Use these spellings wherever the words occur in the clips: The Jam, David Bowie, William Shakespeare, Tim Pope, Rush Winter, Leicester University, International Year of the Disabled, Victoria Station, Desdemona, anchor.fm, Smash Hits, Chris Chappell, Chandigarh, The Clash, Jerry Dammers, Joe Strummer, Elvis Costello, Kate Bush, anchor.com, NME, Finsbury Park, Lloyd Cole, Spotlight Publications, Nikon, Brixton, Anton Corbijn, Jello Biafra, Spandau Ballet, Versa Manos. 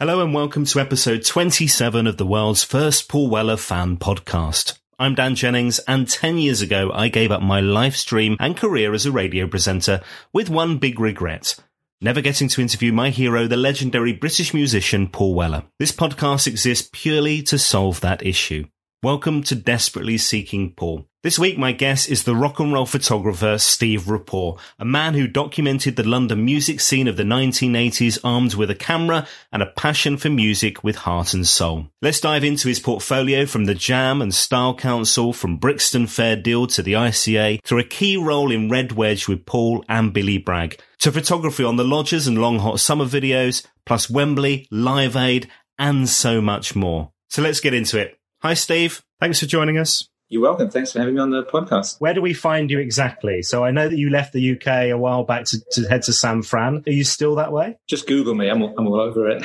Hello and welcome to episode 27 of the world's first Paul Weller fan podcast. I'm Dan Jennings, and 10 years ago I gave up my live stream and career as a radio presenter with one big regret: never getting to interview my hero, the legendary British musician Paul Weller. This podcast exists purely to solve that issue. Welcome to Desperately Seeking Paul. This week my guest is the rock and roll photographer Steve Rapport, a man who documented the London music scene of the 1980s armed with a camera and a passion for music with heart and soul. Let's dive into his portfolio, from the Jam and Style Council, from Brixton Fair Deal to the ICA, through a key role in Red Wedge with Paul and Billy Bragg, to photography on the Lodgers and Long Hot Summer videos, plus Wembley, Live Aid, and so much more. So let's get into it. Hi, Steve. Thanks for joining us. You're welcome. Thanks for having me on the podcast. Where do we find you exactly? So I know that you left the UK a while back to head to San Fran. Are you still that way? Just Google me. I'm all over it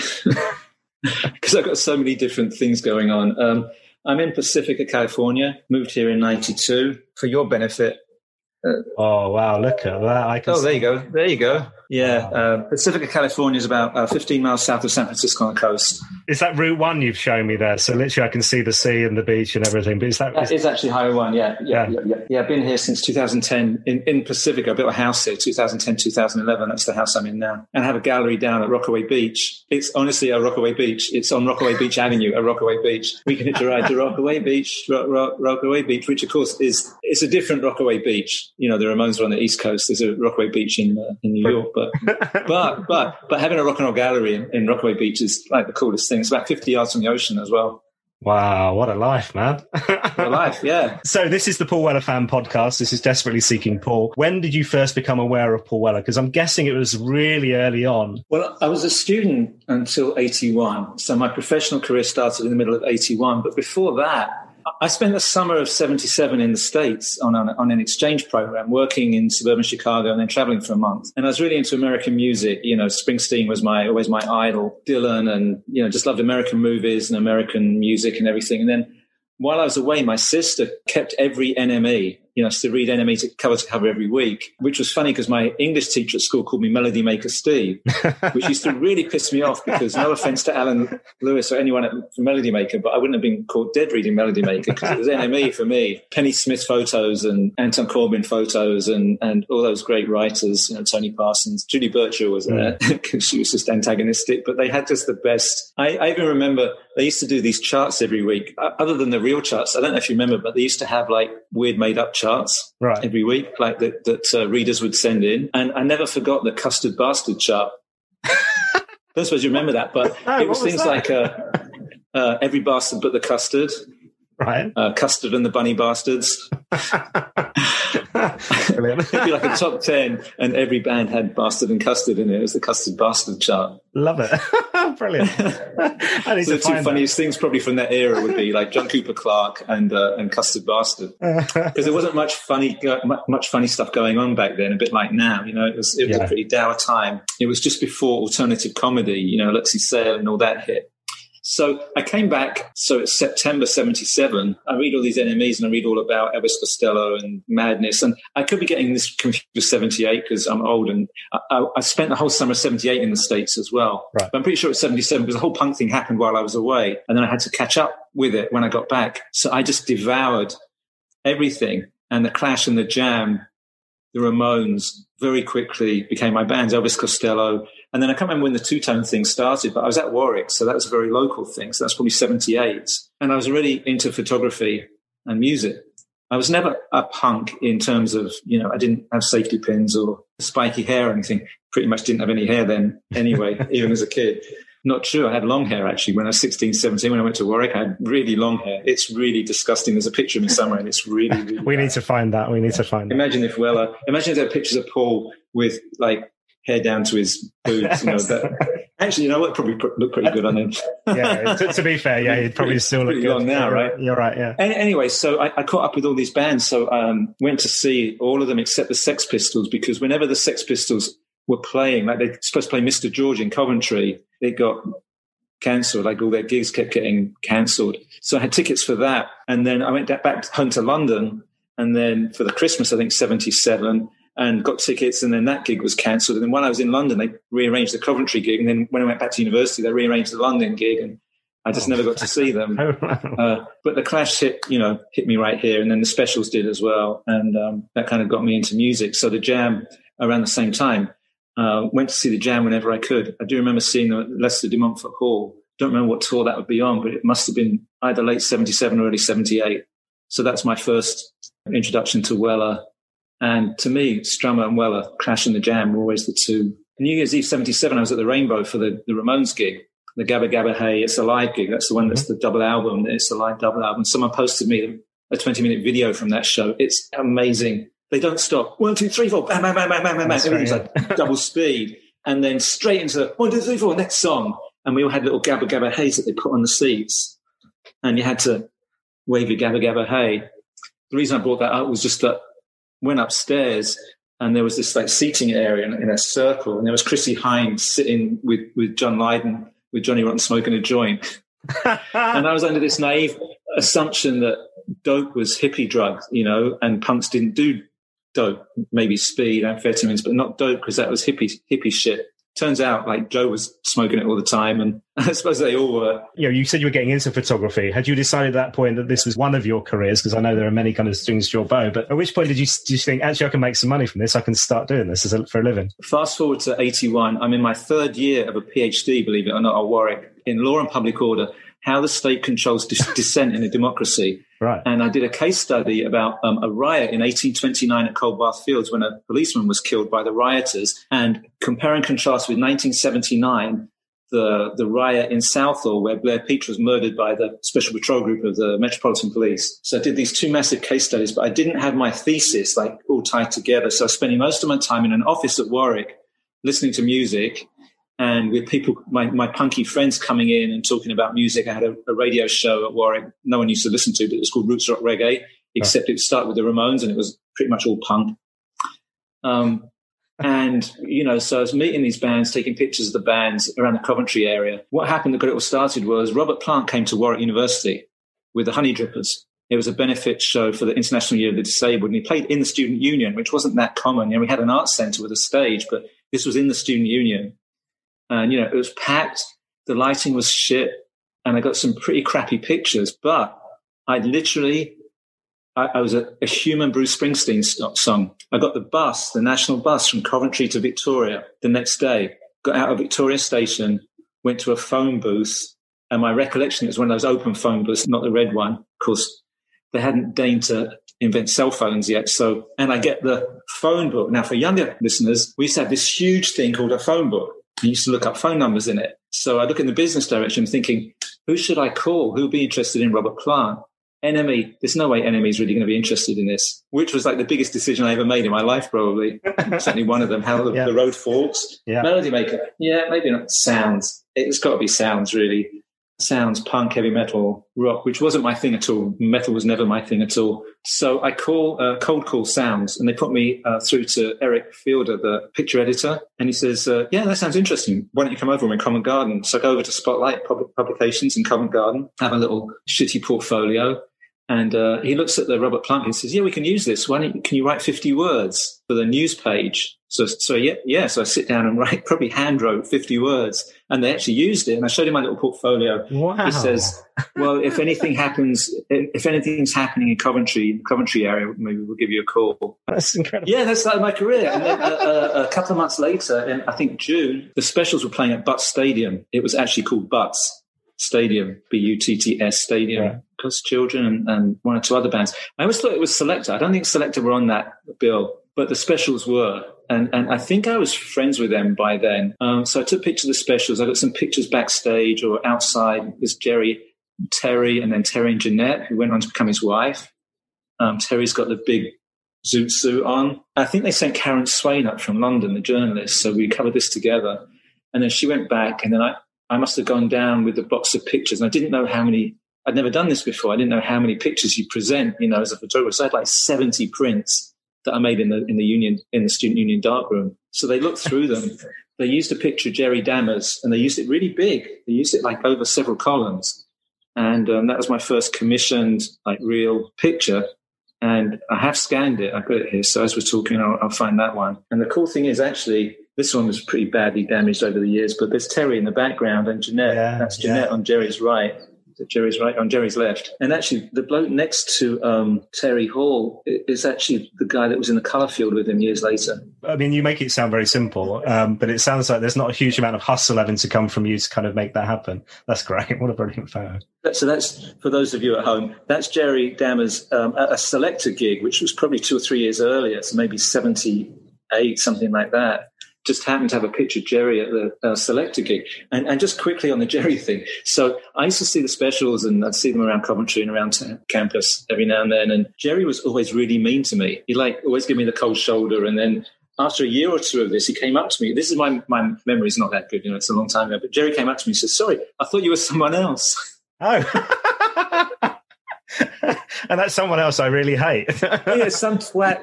because I've got so many different things going on. I'm in Pacifica, California. Moved here in 92 for your benefit. Oh, wow. Look at that. There you go. Yeah. Wow. Pacifica, California is about 15 miles south of San Francisco on the coast. Is that Route 1 you've shown me there? So literally I can see the sea and the beach and everything. But That is actually Highway 1, yeah. I've been here since 2010 in Pacifica. I built a house here, 2010, 2011. That's the house I'm in now. And I have a gallery down at Rockaway Beach. It's honestly a Rockaway Beach. It's on Rockaway Beach Avenue at Rockaway Beach. We can hitch a ride to Rockaway Beach, which, of course, is a different Rockaway Beach. You know, the Ramones are on the East Coast. There's a Rockaway Beach in New York, but having a rock and roll gallery in Rockaway Beach is like the coolest thing. It's about 50 yards from the ocean as well. Wow, what a life, man. What a life, yeah. So this is the Paul Weller fan podcast. This is Desperately Seeking Paul. When did you first become aware of Paul Weller? Because I'm guessing it was really early on. Well, I was a student until 81. So my professional career started in the middle of 81. But before that, I spent the summer of 77 in the States on an exchange program, working in suburban Chicago and then traveling for a month. And I was really into American music. You know, Springsteen was always my idol, Dylan, and, you know, just loved American movies and American music and everything. And then while I was away, my sister kept every NME, you know, to read NME to cover every week, which was funny because my English teacher at school called me Melody Maker Steve, which used to really piss me off because, no offense to Alan Lewis or anyone from Melody Maker, but I wouldn't have been caught dead reading Melody Maker because it was NME for me. Penny Smith photos and Anton Corbijn photos and all those great writers, you know, Tony Parsons. Judy Birchall was there because she was just antagonistic, but they had just the best. I even remember they used to do these charts every week, other than the real charts. I don't know if you remember, but they used to have like weird made-up charts every week, like that readers would send in. And I never forgot the custard bastard chart. I don't suppose you remember that, but it was things like every bastard but the custard. Right. Custard and the bunny bastards. It'd be like a top 10, and every band had bastard and custard in it. It was the custard bastard chart. Love it. Brilliant. And it's so the two funniest things probably from that era would be like John Cooper Clarke and Custard Bastard, because there wasn't much funny stuff going on back then, a bit like now, you know. It was a pretty dour time. It was just before alternative comedy, you know, Let's See Sail and all that hit. So I came back, so it's September 77. I read all these NMEs and I read all about Elvis Costello and Madness. And I could be getting this confused with 78 because I'm old, and I spent the whole summer of 78 in the States as well. Right. But I'm pretty sure it's 77 because the whole punk thing happened while I was away. And then I had to catch up with it when I got back. So I just devoured everything. And The Clash and The Jam, the Ramones very quickly became my bands, Elvis Costello. And then I can't remember when the two-tone thing started, but I was at Warwick, so that was a very local thing. So that's probably 78. And I was already into photography and music. I was never a punk in terms of, you know, I didn't have safety pins or spiky hair or anything. Pretty much didn't have any hair then anyway, even as a kid. Not true. I had long hair, actually. When I was 16, 17, when I went to Warwick, I had really long hair. It's really disgusting. There's a picture of me somewhere, and it's really, really need to find that. We need to find that. Imagine if there were pictures of Paul with, like, hair down to his boobs. You know, that, actually, you know what? Probably look pretty good on him. Yeah, to be fair, yeah, he'd probably still look good. Long now, right? You're right, yeah. Anyway, so I caught up with all these bands, so went to see all of them except the Sex Pistols, because whenever the Sex Pistols were playing, like they're supposed to play Mr. George in Coventry, they got cancelled. Like all their gigs kept getting cancelled. So I had tickets for that. And then I went back home to London, and then for the Christmas, I think, 77, and got tickets, and then that gig was cancelled. And then while I was in London, they rearranged the Coventry gig. And then when I went back to university, they rearranged the London gig, and I just never got to see them. But The Clash hit me right here. And then the Specials did as well. And that kind of got me into music. So The Jam around the same time. Went to see The Jam whenever I could. I do remember seeing them at Leicester de Montfort Hall. Don't remember what tour that would be on, but it must have been either late 77 or early 78. So that's my first introduction to Weller. And to me, Strummer and Weller, Clash and The Jam were always the two. New Year's Eve 77, I was at the Rainbow for the Ramones gig, the Gabba Gabba Hey, It's Alive gig. That's the one that's the double album, It's Alive double album. Someone posted me a 20-minute video from that show. It's amazing. They don't stop. 1, 2, 3, 4. Bam, bam, bam, bam, bam, bam. Everything's like double speed. And then straight into the 1, 2, 3, 4, next song. And we all had little Gabba Gabba Hays that they put on the seats. And you had to wave your Gabba Gabba Hey. The reason I brought that up was just that went upstairs and there was this like seating area in a circle. And there was Chrissie Hynde sitting with John Lydon, with Johnny Rotten smoking a joint. And I was under this naive assumption that dope was hippie drugs, you know, and punks didn't do dope, maybe speed, amphetamines, but not dope because that was hippie shit. Turns out, like, Joe was smoking it all the time, and I suppose they all were. You know, you said you were getting into photography. Had you decided at that point that this was one of your careers? Because I know there are many kind of strings to your bow, but at which point did you think, actually, I can make some money from this? I can start doing this for a living. Fast forward to 81. I'm in my third year of a PhD, believe it or not, at Warwick, in law and public order, how the state controls dissent in a democracy. Right. And I did a case study about a riot in 1829 at Coldbath Fields when a policeman was killed by the rioters, and compare and contrast with 1979, the riot in Southall where Blair Peach was murdered by the Special Patrol Group of the Metropolitan Police. So I did these two massive case studies, but I didn't have my thesis like all tied together. So I was spending most of my time in an office at Warwick listening to music, and with people, my punky friends coming in and talking about music. I had a radio show at Warwick no one used to listen to, but it was called Roots Rock Reggae, except it started with the Ramones and it was pretty much all punk. And, you know, so I was meeting these bands, taking pictures of the bands around the Coventry area. What happened that got it all started was Robert Plant came to Warwick University with the Honey Drippers. It was a benefit show for the International Year of the Disabled, and he played in the Student Union, which wasn't that common. You know, we had an arts centre with a stage, but this was in the Student Union. And, you know, it was packed, the lighting was shit, and I got some pretty crappy pictures. But I was a human Bruce Springsteen song. I got the national bus from Coventry to Victoria the next day, got out of Victoria Station, went to a phone booth, and my recollection is one of those open phone booths, not the red one. Of course, they hadn't deigned to invent cell phones yet. So, and I get the phone book. Now, for younger listeners, we used to have this huge thing called a phone book. I used to look up phone numbers in it. So I look in the business direction thinking, who should I call? Who would be interested in Robert Plant? NME, there's no way NME is really going to be interested in this, which was like the biggest decision I ever made in my life, probably. Certainly one of them, how the road forks. Yeah. Melody Maker, maybe not. Sounds. It's got to be Sounds, really. Sounds, punk, heavy metal, rock, which wasn't my thing at all. Metal was never my thing at all. So I cold call Sounds, and they put me through to Eric Fielder, the picture editor, and he says, yeah, that sounds interesting. Why don't you come over and we're in Covent Garden? So I go over to Spotlight Publications in Covent Garden, have a little shitty portfolio. And he looks at the Robert Plant and says, yeah, we can use this. Why don't you, can you write 50 words for the news page? So I sit down and write, probably hand wrote 50 words. And they actually used it. And I showed him my little portfolio. Wow. It says, well, if anything's happening in Coventry area, maybe we'll give you a call. That's incredible. Yeah, that's like my career. And then a couple of months later, in I think June, the Specials were playing at Butts Stadium. It was actually called Butts Stadium, Butts Stadium, because Children and one or two other bands. I always thought it was Selector. I don't think Selector were on that bill, but the Specials were. And I think I was friends with them by then. So I took pictures of the Specials. I got some pictures backstage or outside. There's Terry, and then Terry and Jeanette, who went on to become his wife. Terry's got the big zoot suit on. I think they sent Karen Swain up from London, the journalist. So we covered this together. And then she went back, and then I must have gone down with the box of pictures, and I didn't know how many. I'd never done this before. I didn't know how many pictures you present, as a photographer. So I had like 70 prints that I made in the student union darkroom. So they looked through them. They used a picture of Jerry Dammers, and they used it really big. They used it like over several columns, and that was my first commissioned like real picture. And I have scanned it. I've got it here. So as we're talking, I'll find that one. And the cool thing is actually, this one was pretty badly damaged over the years, but there's Terry in the background and Jeanette. Yeah, that's Jeanette on Jerry's right. Jerry's right on Jerry's left. And actually, the bloke next to Terry Hall is actually the guy that was in the colour field with him years later. I mean, you make it sound very simple, but it sounds like there's not a huge amount of hustle having to come from you to kind of make that happen. That's great. What a brilliant photo. So that's, for those of you at home, that's Jerry Dammers at a Selector gig, which was probably 2 or 3 years earlier, so maybe 78, something like that. Just happened to have a picture of Jerry at the Selector gig. And just quickly on the Jerry thing. So I used to see the Specials, and I'd see them around Coventry and around campus every now and then. And Jerry was always really mean to me. He always gave me the cold shoulder. And then after a year or two of this, he came up to me. This is my memory's not that good. It's a long time ago. But Jerry came up to me and said, sorry, I thought you were someone else. Oh, and that's someone else I really hate. Yeah, some twat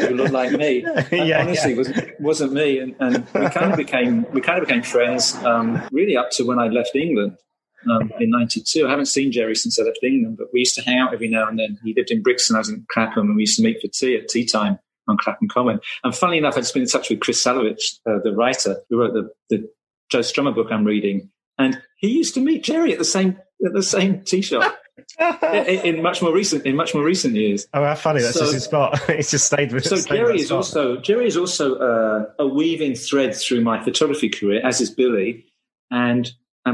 who looked like me. Honestly, wasn't me. And we kind of became friends. Really up to when I left England in '92. I haven't seen Jerry since I left England, but we used to hang out every now and then. He lived in Brixton, I was in Clapham, and we used to meet for tea at tea time on Clapham Common. And funnily enough, I'd just been in touch with Chris Salovich, the writer who wrote the Joe Strummer book I'm reading, and he used to meet Jerry at the same tea shop. in much more recent years. Oh, how funny! That's just his spot. It's just stayed with. So Jerry is also a weaving thread through my photography career, as is Billy and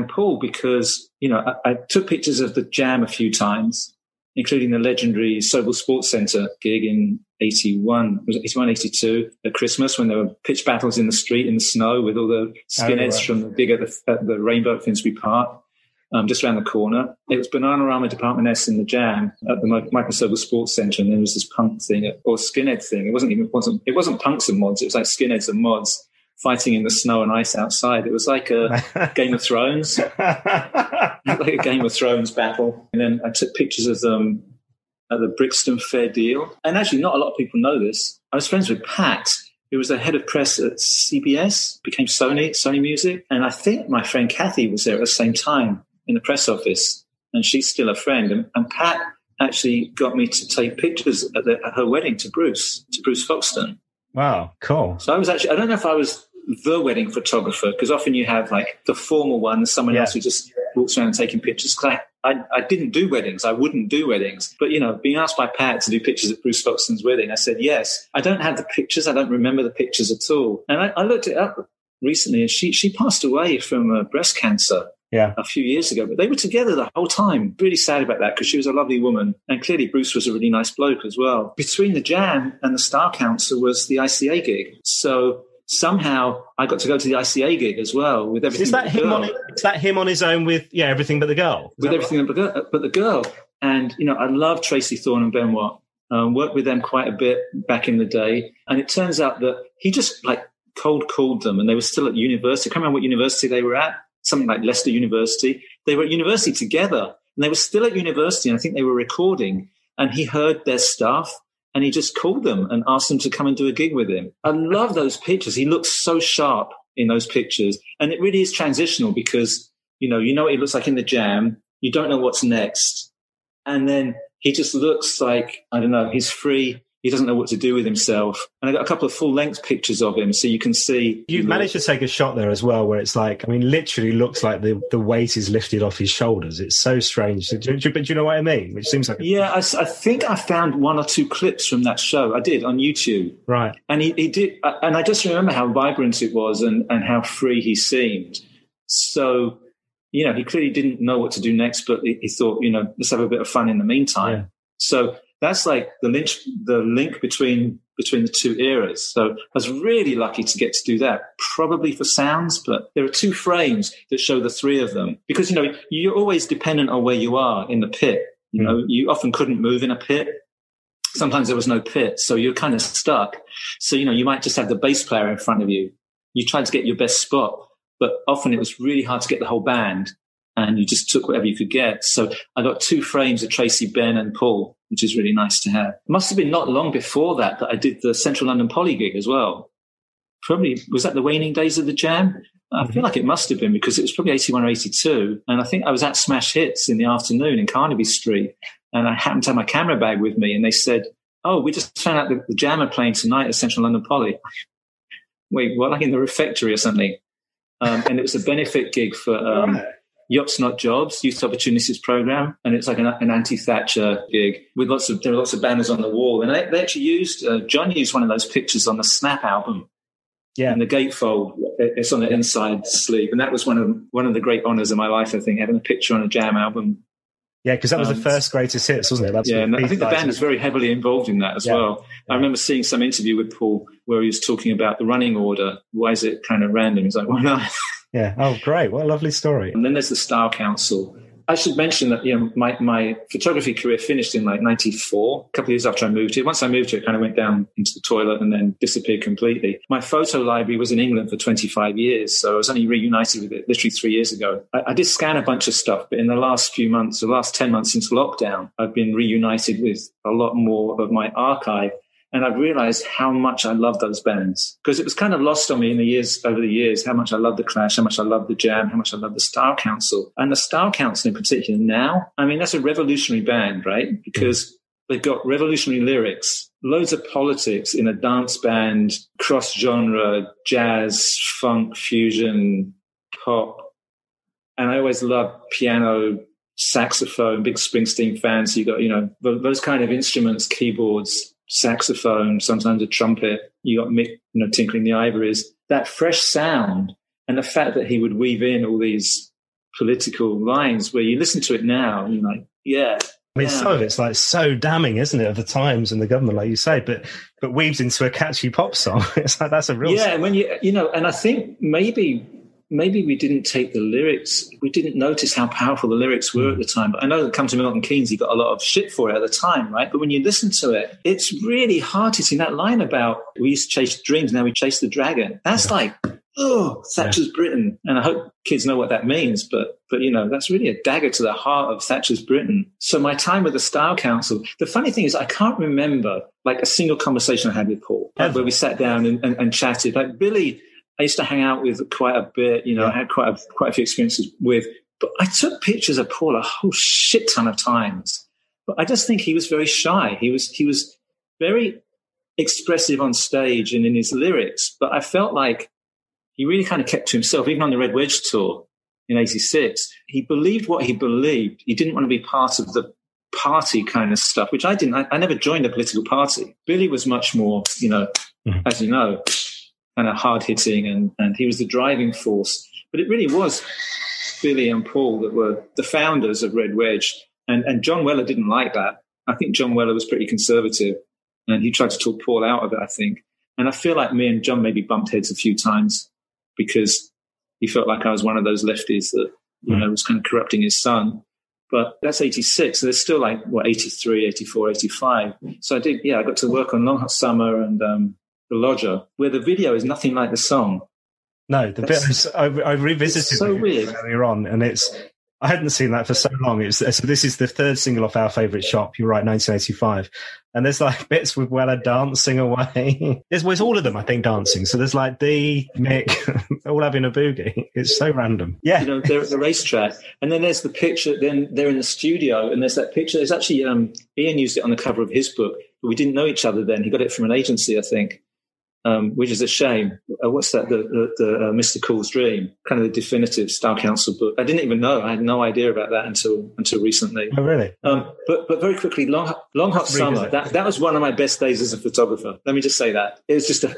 Paul, because I took pictures of the Jam a few times, including the legendary Sobel Sports Centre gig in 82 at Christmas, when there were pitch battles in the street in the snow with all the skinheads from the gig at the Rainbow at Finsbury Park. Just around the corner. It was Bananarama Department S in the Jam at the Michael Sobel Sports Centre, and there was this punk thing or skinhead thing. It wasn't punks and mods. It was like skinheads and mods fighting in the snow and ice outside. It was like a Game of Thrones, like a Game of Thrones battle. And then I took pictures of them at the Brixton Fair Deal. And actually, not a lot of people know this. I was friends with Pat, who was the head of press at CBS, became Sony Music, and I think my friend Kathy was there at the same time, in the press office, and she's still a friend. And Pat actually got me to take pictures at her wedding to Bruce Foxton. Wow, cool. So I was actually, I don't know if I was the wedding photographer, because often you have like the formal one, someone else who just walks around taking pictures. I didn't do weddings. I wouldn't do weddings. But, being asked by Pat to do pictures at Bruce Foxton's wedding, I said, yes. I don't have the pictures. I don't remember the pictures at all. And I looked it up recently, and she passed away from breast cancer. Yeah, a few years ago, but they were together the whole time. Really sad about that, because she was a lovely woman, and clearly Bruce was a really nice bloke as well. Between the Jam and the Star Council was the ICA gig, so somehow I got to go to the ICA gig as well with Everything But the Girl. Is that him on his own with Everything But the Girl? With Everything But the Girl. And, you know, I love Tracy Thorn and Ben Watt. Worked with them quite a bit back in the day. And it turns out that he just like cold called them, and they were still at university. I can't remember what university they were at, something like Leicester University. They were at university together, and they were still at university, and I think they were recording. And he heard their stuff, and he just called them and asked them to come and do a gig with him. I love those pictures. He looks so sharp in those pictures. And it really is transitional because, you know what he looks like in The Jam. You don't know what's next. And then he just looks like, I don't know, he's free. He doesn't know what to do with himself. And I got a couple of full-length pictures of him, so you can see. You've managed to take a shot there as well where it's like, I mean, literally looks like the weight is lifted off his shoulders. It's so strange. Do you know what I mean? Which seems like... Yeah, I think I found one or two clips from that show. I did, on YouTube. Right. And he did... And I just remember how vibrant it was and how free he seemed. So... You know, he clearly didn't know what to do next, but he thought, you know, let's have a bit of fun in the meantime. Yeah. So that's like the link between the two eras. So I was really lucky to get to do that, probably for Sounds, but there are two frames that show the three of them. Because, you know, you're always dependent on where you are in the pit. You know, you often couldn't move in a pit. Sometimes there was no pit, so you're kind of stuck. So, you know, you might just have the bass player in front of you. You tried to get your best spot. But often it was really hard to get the whole band, and you just took whatever you could get. So I got two frames of Tracy, Ben and Paul, which is really nice to have. It must have been not long before that I did the Central London Poly gig as well. Probably, was that the waning days of The Jam? I feel like it must have been, because it was probably 81 or 82. And I think I was at Smash Hits in the afternoon in Carnaby Street, and I happened to have my camera bag with me, and they said, oh, we just found out the Jam are playing tonight at Central London Poly. Wait, what, like in the refectory or something? And it was a benefit gig for Yops Not Jobs, Youth Opportunities Program. And it's like an anti-Thatcher gig with there were lots of banners on the wall. And they actually John used one of those pictures on the Snap album. Yeah. And the gatefold, it's on the inside sleeve. And that was one of the great honours of my life, I think, having a picture on a Jam album. Yeah, because that was the first Greatest Hits, wasn't it? And I think the band was very heavily involved in that as well. Yeah. I remember seeing some interview with Paul where he was talking about the running order. Why is it kind of random? He's like, well, no. Yeah. Oh, great. What a lovely story. And then there's the Style Council. I should mention that, you know, my photography career finished in like 94, a couple of years after I moved here. Once I moved here, it kind of went down into the toilet and then disappeared completely. My photo library was in England for 25 years, so I was only reunited with it literally 3 years ago. I did scan a bunch of stuff, but in the last few months, the last 10 months since lockdown, I've been reunited with a lot more of my archive. And I've realized how much I love those bands, because it was kind of lost on me over the years, how much I love The Clash, how much I love The Jam, how much I love the Style Council. And the Style Council in particular now, I mean, that's a revolutionary band, right? Because they've got revolutionary lyrics, loads of politics in a dance band, cross-genre, jazz, funk, fusion, pop. And I always love piano, saxophone, big Springsteen fan. So you got, you know, those kind of instruments, keyboards, saxophone, sometimes a trumpet. You got Mick, you know, tinkling the ivories. That fresh sound, and the fact that he would weave in all these political lines where you listen to it now and you're like, yeah. I mean, some of it's like so damning, isn't it, of the times and the government, like you say, but weaves into a catchy pop song. It's like, that's a real... Yeah, when you know, and I think maybe we didn't take the lyrics. We didn't notice how powerful the lyrics were at the time. But I know that Come to Milton Keynes, he got a lot of shit for it at the time, right? But when you listen to it, it's really hard-hitting. That line about, we used to chase dreams, now we chase the dragon. That's like, oh, Thatcher's Britain. And I hope kids know what that means. But you know, that's really a dagger to the heart of Thatcher's Britain. So my time with the Style Council, the funny thing is I can't remember like a single conversation I had with Paul where we sat down and chatted. Like Billy... I used to hang out with quite a bit, you know, I had quite a few experiences with, but I took pictures of Paul a whole shit ton of times. But I just think he was very shy. He was very expressive on stage and in his lyrics, but I felt like he really kind of kept to himself, even on the Red Wedge tour in 86. He believed what he believed. He didn't want to be part of the party kind of stuff, which I didn't. I never joined a political party. Billy was much more, you know, as you know, kind of hard-hitting, and he was the driving force. But it really was Billy and Paul that were the founders of Red Wedge. And John Weller didn't like that. I think John Weller was pretty conservative, and he tried to talk Paul out of it, I think. And I feel like me and John maybe bumped heads a few times because he felt like I was one of those lefties that, you know, was kind of corrupting his son. But that's 86. So there's still like, what, 83, 84, 85. So I did, yeah, I got to work on Long Hot Summer and The Lodger, where the video is nothing like the song. No, the bit I revisited so weird earlier on, and it's, I hadn't seen that for so long. It's, so this is the third single off Our Favourite Shop, you're right, 1985. And there's like bits with Weller dancing away. There's all of them, I think, dancing. So there's like Dee, Mick, all having a boogie. It's so random. Yeah. You know, they're at the racetrack. And then there's the picture, then they're in the studio, and there's that picture. There's actually, Ian used it on the cover of his book, but we didn't know each other then. He got it from an agency, I think. Which is a shame. What's that? The Mr. Cool's Dream, kind of the definitive Style Council book. I didn't even know. I had no idea about that until recently. Oh, really? But very quickly, Long Hot Summer. That was one of my best days as a photographer. Let me just say that. It was just a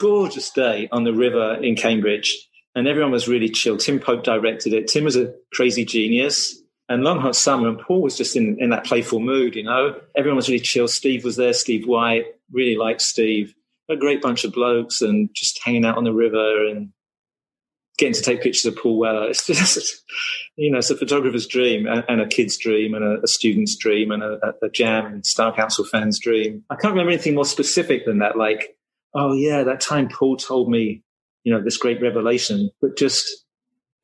gorgeous day on the river in Cambridge, and everyone was really chill. Tim Pope directed it. Tim was a crazy genius. And Long Hot Summer, and Paul was just in that playful mood, you know. Everyone was really chill. Steve was there, Steve White. Really liked Steve. A great bunch of blokes and just hanging out on the river and getting to take pictures of Paul Weller. It's just, you know, it's a photographer's dream and a kid's dream and a student's dream and a Jam and Style Council fan's dream. I can't remember anything more specific than that. Like, oh yeah, that time Paul told me, you know, this great revelation, but just,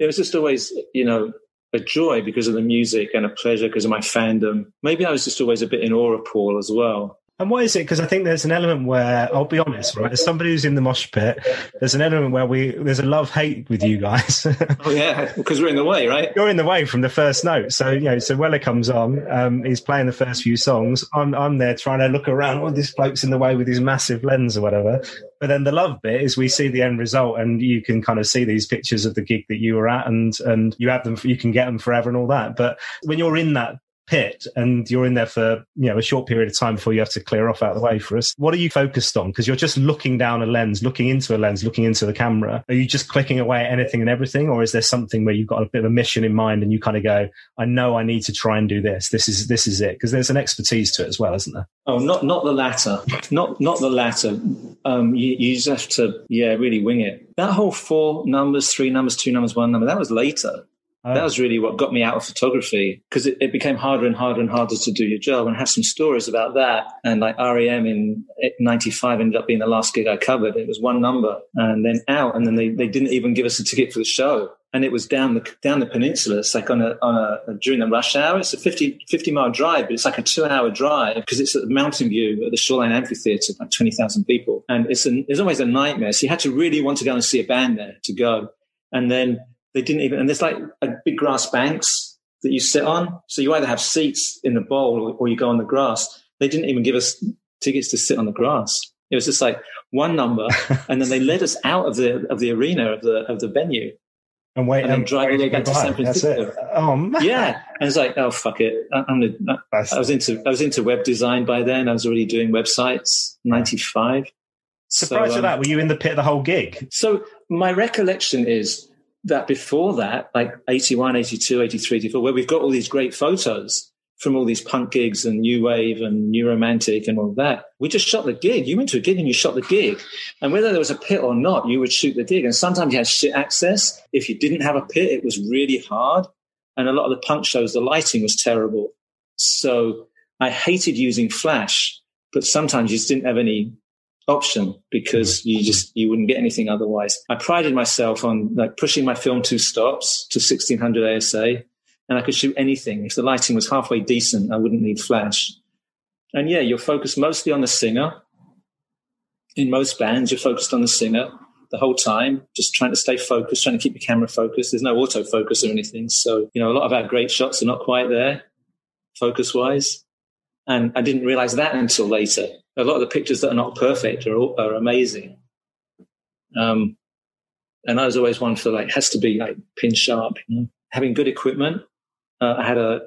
it was just always, you know, a joy because of the music and a pleasure because of my fandom. Maybe I was just always a bit in awe of Paul as well. And what is it? Because I think there's an element where, I'll be honest, right? As somebody who's in the mosh pit, there's an element where there's a love-hate with you guys. Oh, yeah, because we're in the way, right? You're in the way from the first note. So, you know, so Weller comes on, he's playing the first few songs. I'm there trying to look around, oh, this bloke's in the way with his massive lens or whatever. But then the love bit is we see the end result, and you can kind of see these pictures of the gig that you were at, and you have them, you can get them forever and all that. But when you're in that pit and you're in there for, you know, a short period of time before you have to clear off out of the way for us, what are you focused on? Because you're just looking down a lens, looking into a lens, looking into the camera. Are you just clicking away at anything and everything, or is there something where you've got a bit of a mission in mind and you kind of go, I know I need to try and do this is it? Because there's an expertise to it as well, isn't there? Oh, not the latter. Not the latter. You just have to really wing it. That whole 4 numbers, 3 numbers, 2 numbers, 1 number, that was later. That was really what got me out of photography, because it became harder and harder and harder to do your job. And I have some stories about that. And like REM in 95 ended up being the last gig I covered. It was 1 number and then out. And then they didn't even give us a ticket for the show. And it was down the peninsula. It's like during the rush hour. It's a 50-mile drive, but it's like a 2-hour drive because it's at the Mountain View at the Shoreline Amphitheatre, like 20,000 people. And it's always a nightmare. So you had to really want to go and see a band there to go. And then they didn't even, and there's like a big grass banks that you sit on. So you either have seats in the bowl or you go on the grass. They didn't even give us tickets to sit on the grass. It was just like 1 number, and then they led us out of the arena of the venue. And wait, and then driving back to San Francisco. Oh man! Yeah, and it's like, oh fuck it. I was into web design by then. I was already doing websites. 95. Surprised at that. Were you in the pit the whole gig? So my recollection is that before that, like 81, 82, 83, 84, where we've got all these great photos from all these punk gigs and new wave and new romantic and all that, we just shot the gig. You went to a gig and you shot the gig. And whether there was a pit or not, you would shoot the gig. And sometimes you had shit access. If you didn't have a pit, it was really hard. And a lot of the punk shows, the lighting was terrible. So I hated using flash, but sometimes you just didn't have any option because you wouldn't get anything otherwise. I prided myself on like pushing my film 2 stops to 1600 ASA, and I could shoot anything. If the lighting was halfway decent, I wouldn't need flash. And yeah, you're focused mostly on the singer. In most bands, you're focused on the singer the whole time, just trying to stay focused, trying to keep your camera focused. There's no autofocus or anything. So, you know, a lot of our great shots are not quite there focus-wise. And I didn't realize that until later. A lot of the pictures that are not perfect are amazing. And I was always one for like, has to be like pin sharp, you know? Having good equipment. I had a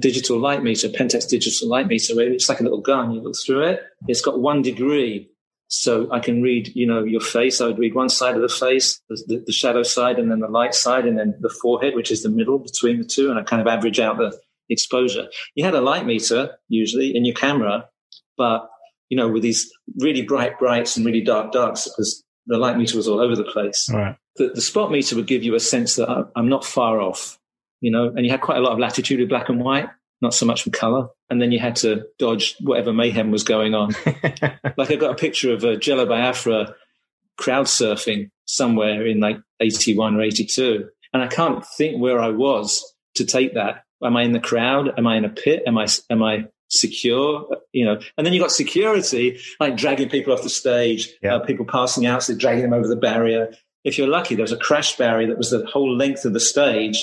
digital light meter, Pentax digital light meter, where it's like a little gun. You look through it. It's got 1 degree. So I can read, you know, your face. I would read one side of the face, the shadow side, and then the light side, and then the forehead, which is the middle between the two. And I kind of average out the exposure. You had a light meter usually in your camera, but you know, with these really bright brights and really dark darks, because the light meter was all over the place. Right. The spot meter would give you a sense that I'm not far off. you know, and you had quite a lot of latitude with black and white, not so much with colour. And then you had to dodge whatever mayhem was going on. Like, I got a picture of Jello Biafra crowd surfing somewhere in like 81 or 82. And I can't think where I was to take that. Am I in the crowd? Am I in a pit? Am I secure? You know, and then you got security, like dragging people off the stage, people passing out, so they're dragging them over the barrier. If you're lucky, there was a crash barrier that was the whole length of the stage.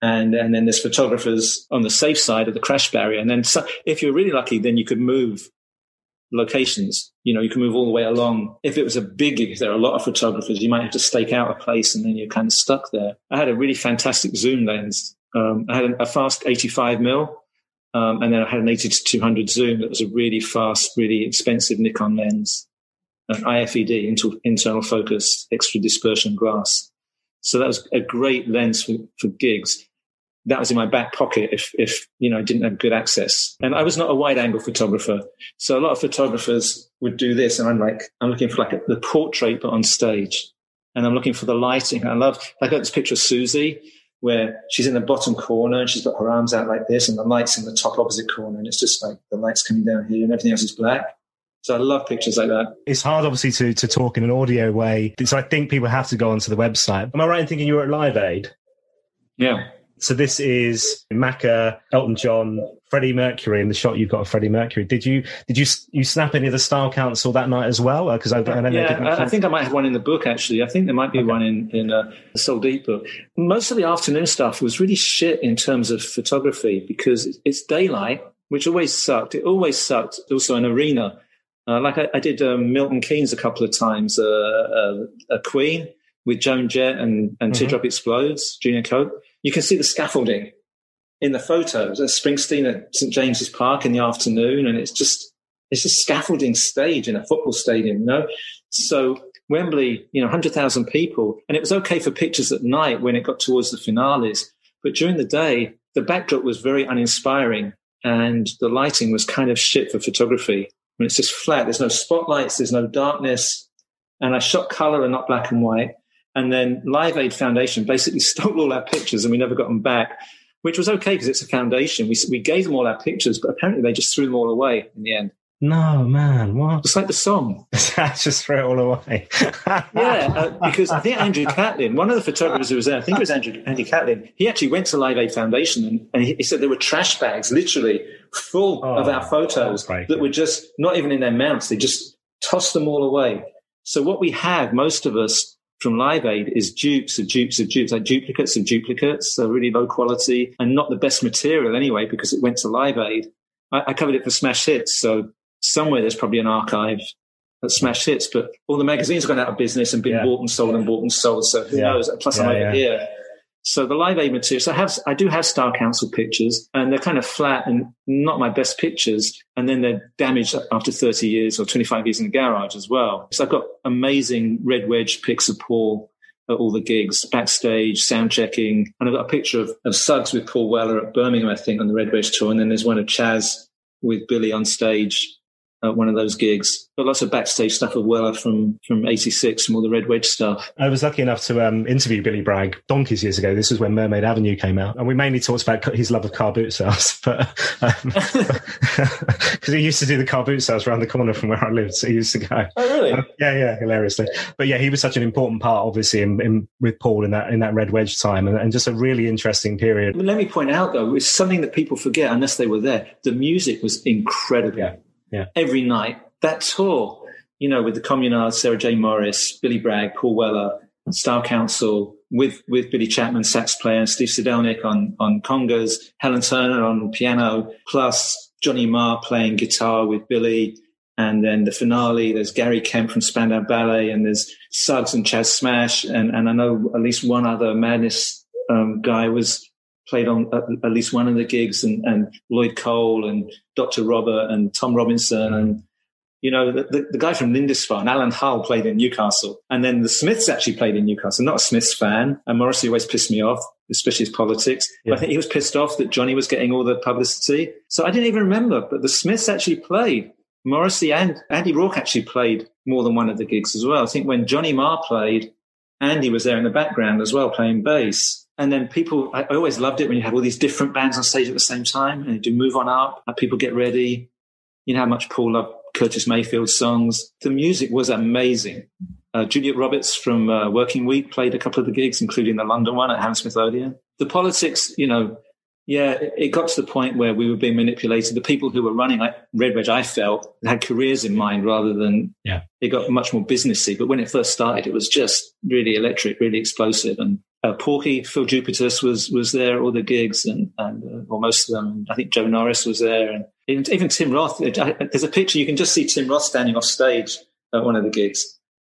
And then there's photographers on the safe side of the crash barrier. And then if you're really lucky, then you could move locations. You know, you can move all the way along. If it was a big gig, if there are a lot of photographers, you might have to stake out a place and then you're kind of stuck there. I had a really fantastic zoom lens. I had a fast 85 mil, and then I had an 80 to 200 zoom that was a really fast, really expensive Nikon lens, an IFED, internal focus, extra dispersion glass. So that was a great lens for gigs. That was in my back pocket if you know, I didn't have good access. And I was not a wide angle photographer. So a lot of photographers would do this. And I'm looking for the portrait, but on stage, and I'm looking for the lighting. I got this picture of Susie where she's in the bottom corner and she's got her arms out like this and the light's in the top opposite corner. And it's just like the light's coming down here and everything else is black. So I love pictures like that. It's hard, obviously, to talk in an audio way. So I think people have to go onto the website. Am I right in thinking you were at Live Aid? Yeah. So this is Macca, Elton John, Freddie Mercury, and the shot you've got of Freddie Mercury. Did you snap any of the Style Council that night as well? Because I think I might have one in the book, actually. I think there might be one in the Soul Deep book. Most of the afternoon stuff was really shit in terms of photography because it's daylight, which always sucked. It always sucked also an arena. I did Milton Keynes a couple of times, a Queen with Joan Jett and Teardrop Explodes, Junior Cope. You can see the scaffolding in the photos. There's Springsteen at St. James's Park in the afternoon, and it's just scaffolding stage in a football stadium, you know? So Wembley, you know, 100,000 people, and it was okay for pictures at night when it got towards the finales. But during the day, the backdrop was very uninspiring, and the lighting was kind of shit for photography. I mean, it's just flat. There's no spotlights. There's no darkness. And I shot colour and not black and white. And then Live Aid Foundation basically stole all our pictures and we never got them back, which was okay because it's a foundation. We gave them all our pictures, but apparently they just threw them all away in the end. No, man, what? It's like the song. I just threw it all away. Because I think Andrew Catlin, one of the photographers who was there, I think it was Andy Catlin, he actually went to Live Aid Foundation and he said there were trash bags literally full of our photos that were just not even in their mounts. They just tossed them all away. So what we have, most of us, from Live Aid is dupes of dupes of dupes, like duplicates of duplicates, so really low quality and not the best material anyway because it went to Live Aid. I covered it for Smash Hits, so somewhere there's probably an archive at Smash Hits, but all the magazines have gone out of business and been bought and sold and bought and sold, so who knows? Plus I'm over here. So the Live Aid materials, I do have Style Council pictures, and they're kind of flat and not my best pictures. And then they're damaged after 30 years or 25 years in the garage as well. So I've got amazing red wedge pics of Paul at all the gigs, backstage, sound checking. And I've got a picture of Suggs with Paul Weller at Birmingham, I think, on the Red Wedge tour. And then there's one of Chaz with Billy on stage at one of those gigs. But lots of backstage stuff of Weller from 86 from all the Red Wedge stuff. I was lucky enough to interview Billy Bragg donkeys years ago. This was when Mermaid Avenue came out. And we mainly talked about his love of car boot sales. But because he used to do the car boot sales around the corner from where I lived. So he used to go. Oh, really? Hilariously. But yeah, he was such an important part, obviously, with Paul in that Red Wedge time and just a really interesting period. Well, let me point out, though, it's something that people forget unless they were there. The music was incredible. Yeah. Every night, that tour, you know, with the Communards, Sarah J. Morris, Billy Bragg, Paul Weller, Style Council, with Billy Chapman, sax player, and Steve Sedelnik on congas, Helen Turner on piano, plus Johnny Marr playing guitar with Billy. And then the finale, there's Gary Kemp from Spandau Ballet, and there's Suggs and Chaz Smash. And I know at least one other Madness guy was played on at least one of the gigs, and Lloyd Cole and Dr. Robert and Tom Robinson. And, you know, the guy from Lindisfarne, Alan Hull, played in Newcastle. And then the Smiths actually played in Newcastle. I'm not a Smiths fan. And Morrissey always pissed me off, especially his politics. Yeah. But I think he was pissed off that Johnny was getting all the publicity. So I didn't even remember, but the Smiths actually played. Morrissey and Andy Rourke actually played more than one of the gigs as well. I think when Johnny Marr played, Andy was there in the background as well, playing bass. And then people, I always loved it when you have all these different bands on stage at the same time and you do Move On Up, people get ready. You know how much Paul loved Curtis Mayfield's songs. The music was amazing. Juliet Roberts from Working Week played a couple of the gigs, including the London one at Hammersmith Odeon. The politics, you know, yeah, it got to the point where we were being manipulated. The people who were running like Red Wedge, I felt, had careers in mind rather than it got much more businessy. But when it first started, it was just really electric, really explosive. And Porky, Phil Jupitus was there at all the gigs and most of them. I think Joe Norris was there. And even Tim Roth. There's a picture. You can just see Tim Roth standing off stage at one of the gigs.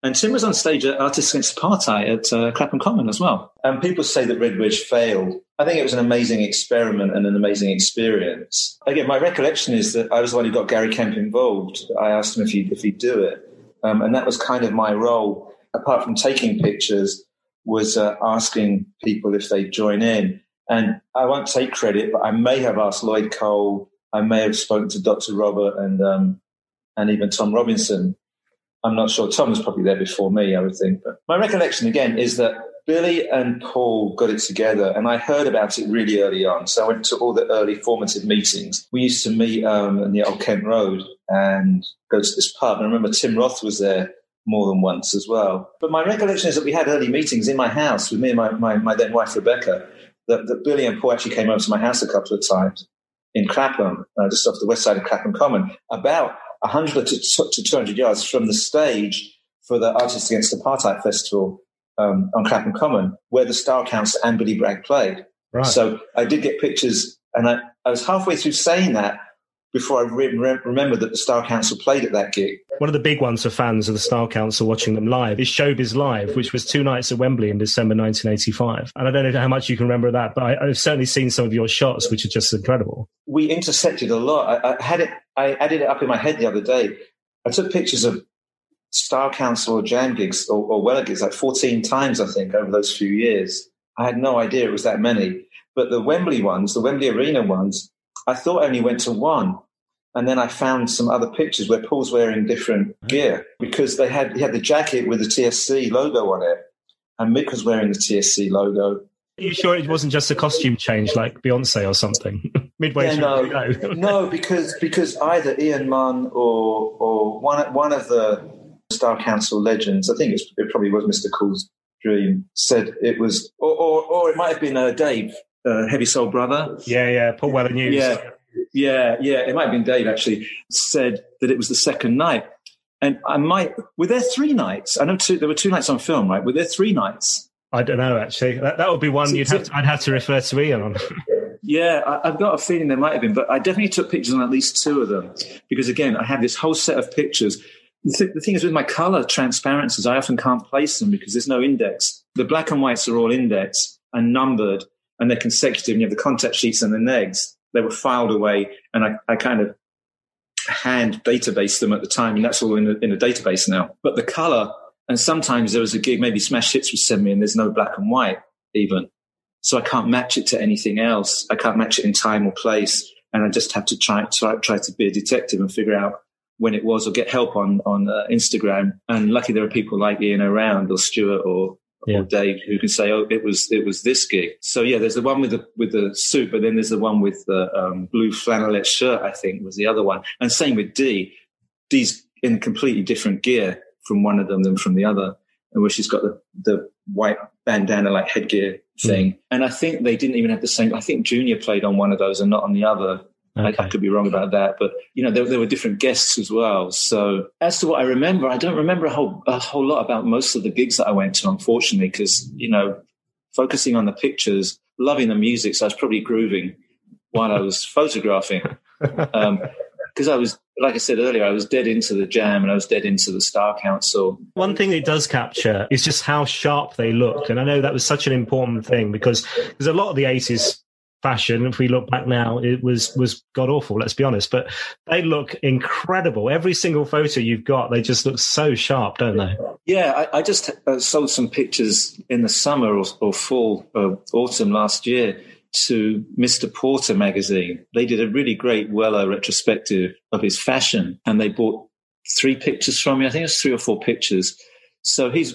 And Tim was on stage at Artists Against Apartheid at Clapham Common as well. And people say that Red Wedge failed. I think it was an amazing experiment and an amazing experience. Again, my recollection is that I was the one who got Gary Kemp involved. I asked him if he'd do it. And that was kind of my role, apart from taking pictures, was asking people if they'd join in. And I won't take credit, but I may have asked Lloyd Cole. I may have spoken to Dr. Robert and even Tom Robinson. I'm not sure. Tom was probably there before me, I would think. But my recollection, again, is that Billy and Paul got it together, and I heard about it really early on. So I went to all the early formative meetings. We used to meet on the old Kent Road and go to this pub. And I remember Tim Roth was there more than once as well. But my recollection is that we had early meetings in my house with me and my then wife, Rebecca, that Billy and Paul actually came over to my house a couple of times in Clapham, just off the west side of Clapham Common, about 100 to 200 yards from the stage for the Artists Against Apartheid Festival on Clapham Common, where the Style Council and Billy Bragg played. Right. So I did get pictures, and I was halfway through saying that before I remembered that the Style Council played at that gig. One of the big ones for fans of the Style Council watching them live is Showbiz Live, which was 2 nights at Wembley in December 1985. And I don't know how much you can remember of that, but I've certainly seen some of your shots, which are just incredible. We intersected a lot. I added it up in my head the other day. I took pictures of Style Council or Jam gigs or Weller gigs like 14 times, I think, over those few years. I had no idea it was that many. But the Wembley ones, the Wembley Arena ones, I thought I only went to one. And then I found some other pictures where Paul's wearing different gear because he had the jacket with the TSC logo on it. And Mick was wearing the TSC logo. Are you sure it wasn't just a costume change like Beyonce or something? Midway through the show? No, because either Ian Munn or one of the Style Council legends, I think it probably was Mr. Cool's dream, said it was, or it might have been Dave, Heavy Soul Brother. Yeah, Paul Weller News. Yeah. It might have been Dave, actually, said that it was the second night. And were there 3 nights? I know there were 2 nights on film, right? Were there 3 nights? I don't know, actually. That would be one I'd have to refer to Ian on. Yeah, I've got a feeling there might have been, but I definitely took pictures on at least 2 of them because, again, I have this whole set of pictures. The thing is with my colour transparencies, I often can't place them because there's no index. The black and whites are all indexed and numbered, and they're consecutive, and you have the contact sheets and the negs. They were filed away, and I kind of hand database them at the time, and that's all in a database now. But the colour, and sometimes there was a gig, maybe Smash Hits would send me, and there's no black and white even. So I can't match it to anything else. I can't match it in time or place, and I just have to try to be a detective and figure out when it was or get help on Instagram. And lucky there are people like Ian around or Stuart or Dave who can say, oh, it was this gig. So yeah, there's the one with the suit, but then there's the one with the blue flannelette shirt, I think was the other one. And same with D's in completely different gear from one of them than from the other, and where she's got the white bandana like headgear thing. Mm. And I think they didn't even have the same. I think Junior played on one of those and not on the other. Okay. I could be wrong about that, but you know there were different guests as well. So as to what I remember, I don't remember a whole lot about most of the gigs that I went to, unfortunately, because you know, focusing on the pictures, loving the music, so I was probably grooving while I was photographing. Because I was, like I said earlier, I was dead into the Jam and I was dead into the Star Council. One thing it does capture is just how sharp they looked, and I know that was such an important thing because there's a lot of the 80s. Fashion, if we look back now, it was god awful, let's be honest, but they look incredible. Every single photo you've got, they just look so sharp, don't they? Yeah, I just sold some pictures in the summer or fall or autumn last year to Mr. Porter magazine. They did a really great Weller retrospective of his fashion, and they bought 3 pictures from me. I think it was 3 or 4 pictures. So he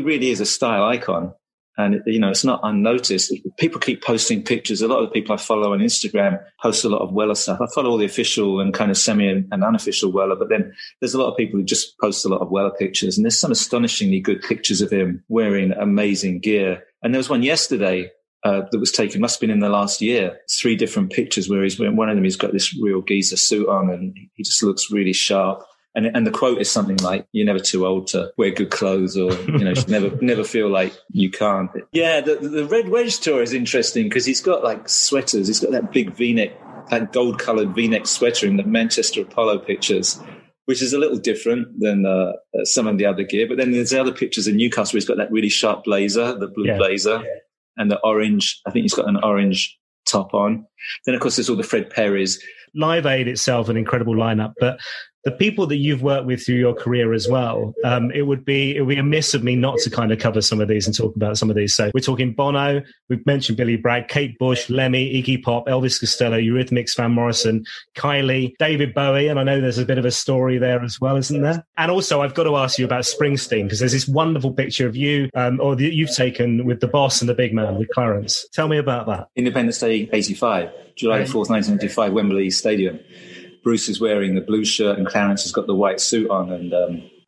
really is a style icon. And, it's not unnoticed. People keep posting pictures. A lot of the people I follow on Instagram post a lot of Weller stuff. I follow all the official and kind of semi and unofficial Weller, but then there's a lot of people who just post a lot of Weller pictures. And there's some astonishingly good pictures of him wearing amazing gear. And there was one yesterday that was taken, must have been in the last year, 3 different pictures where he's wearing, one of them he's got this real geezer suit on and he just looks really sharp. And the quote is something like, "You're never too old to wear good clothes," or never feel like you can't. Yeah, the Red Wedge tour is interesting because he's got like sweaters. He's got that big V-neck, that gold-coloured V-neck sweater in the Manchester Apollo pictures, which is a little different than some of the other gear. But then there's the other pictures in Newcastle where he's got that really sharp blazer, the blue blazer, and the orange. I think he's got an orange top on. Then, of course, there's all the Fred Perrys. Live Aid itself, an incredible lineup, but the people that you've worked with through your career as well, it would be amiss of me not to kind of cover some of these and talk about some of these. So we're talking Bono, we've mentioned Billy Bragg, Kate Bush, Lemmy, Iggy Pop, Elvis Costello, Eurythmics, Van Morrison, Kylie, David Bowie, and I know there's a bit of a story there as well, isn't there? And also I've got to ask you about Springsteen, because there's this wonderful picture of you that you've taken with the boss and the big man, with Clarence. Tell me about that. Independence Day 85, July 4th, 1985, Wembley Stadium. Bruce is wearing the blue shirt and Clarence has got the white suit on.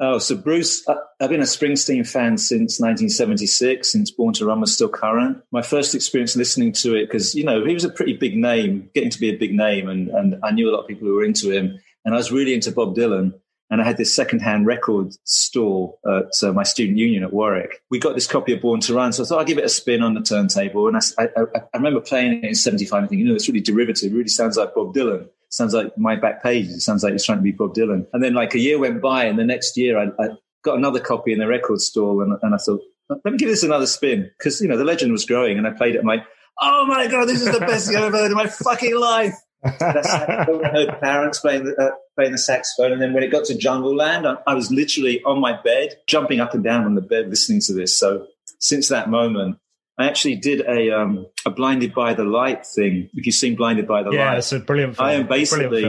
And so Bruce, I've been a Springsteen fan since 1976, since Born to Run was still current. My first experience listening to it, because, he was a pretty big name, getting to be a big name, and I knew a lot of people who were into him. And I was really into Bob Dylan. And I had this secondhand record store at my student union at Warwick. We got this copy of Born to Run, so I thought I'd give it a spin on the turntable. And I remember playing it in 75 and thinking, it's really derivative, it really sounds like Bob Dylan. Sounds like My Back Page. It sounds like it's trying to be Bob Dylan. And then like a year went by, and the next year I got another copy in the record store, and I thought, let me give this another spin, because the legend was growing. And I played it. I'm like, oh my god, this is the best thing I've ever heard in my fucking life. That's how I heard Clarence playing the saxophone. And then when it got to Jungle Land, I was literally on my bed, jumping up and down on the bed, listening to this. So since that moment, I actually did a Blinded by the Light thing. If you've seen Blinded by the Light, it's a brilliant film. I am basically,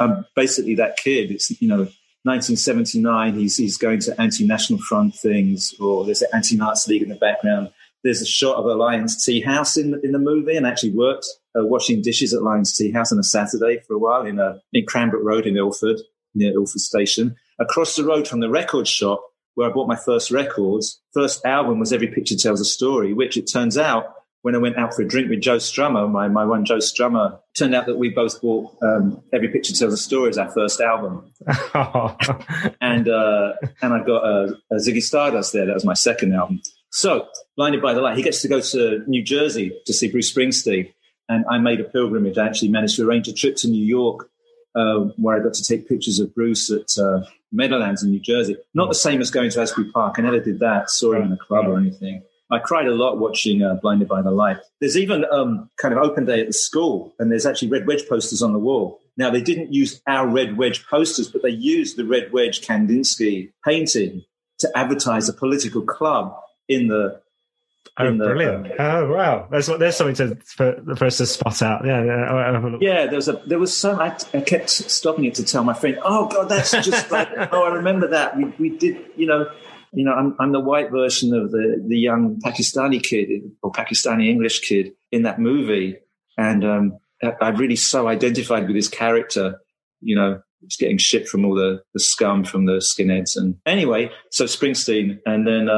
I'm basically that kid. It's 1979. He's going to anti-National Front things, or there's an anti-Nazi league in the background. There's a shot of a Lion's Tea House in the movie, and I actually worked washing dishes at Lion's Tea House on a Saturday for a while in Cranbrook Road in Ilford, near Ilford Station, across the road from the record shop where I bought my first records. First album was Every Picture Tells a Story, which it turns out, when I went out for a drink with Joe Strummer, my one Joe Strummer, turned out that we both bought Every Picture Tells a Story as our first album. And I got a Ziggy Stardust there. That was my second album. So, Blinded by the Light, he gets to go to New Jersey to see Bruce Springsteen. And I made a pilgrimage. I actually managed to arrange a trip to New York, where I got to take pictures of Bruce at Meadowlands in New Jersey. Not the same as going to Asbury Park. I never did that, saw him in a club or anything. I cried a lot watching Blinded by the Light. There's even kind of open day at the school, and there's actually Red Wedge posters on the wall. Now, they didn't use our Red Wedge posters, but they used the Red Wedge Kandinsky painting to advertise a political club in the... brilliant. Wow. There's something for us to spot out. There was some. I kept stopping it to tell my friend, oh, God, that's just like, oh, I remember that. We did, I'm the white version of the young Pakistani kid, or Pakistani English kid in that movie. And I really so identified with his character, just getting shit from all the scum from the skinheads. And anyway, so Springsteen. And then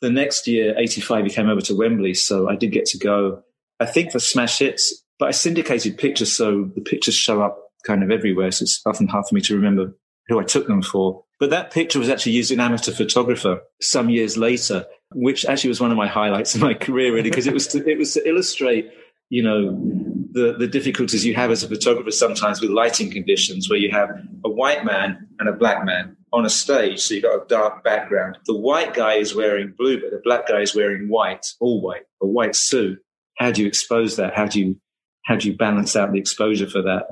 the next year, 85, he came over to Wembley. So I did get to go, I think, for Smash Hits, but I syndicated pictures. So the pictures show up kind of everywhere. So it's often hard for me to remember who I took them for. But that picture was actually used in Amateur Photographer some years later, which actually was one of my highlights of my career, really, because it was to illustrate, the difficulties you have as a photographer sometimes with lighting conditions, where you have a white man and a black man on a stage, so you've got a dark background. The white guy is wearing blue, but the black guy is wearing white, all white, a white suit. How do you expose that? How do you balance out the exposure for that?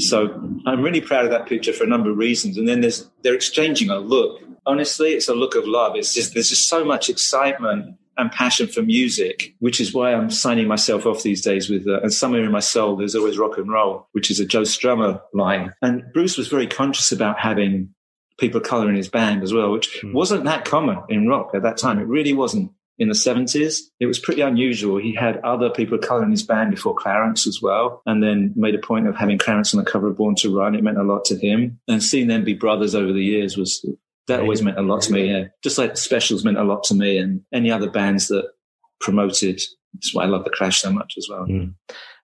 So I'm really proud of that picture for a number of reasons. And then they're exchanging a look. Honestly, it's a look of love. It's just, there's just so much excitement and passion for music, which is why I'm signing myself off these days with, and somewhere in my soul, there's always rock and roll, which is a Joe Strummer line. And Bruce was very conscious about having people of color in his band as well, which wasn't that common in rock at that time. It really wasn't. in the 70s. It was pretty unusual. He had other people of colour in his band before Clarence as well, and then made a point of having Clarence on the cover of Born to Run. It meant a lot to him. And seeing them be brothers over the years was... that always meant a lot to me, yeah. Just like the Specials meant a lot to me, and any other bands that promoted. That's why I love The Clash so much as well. Mm.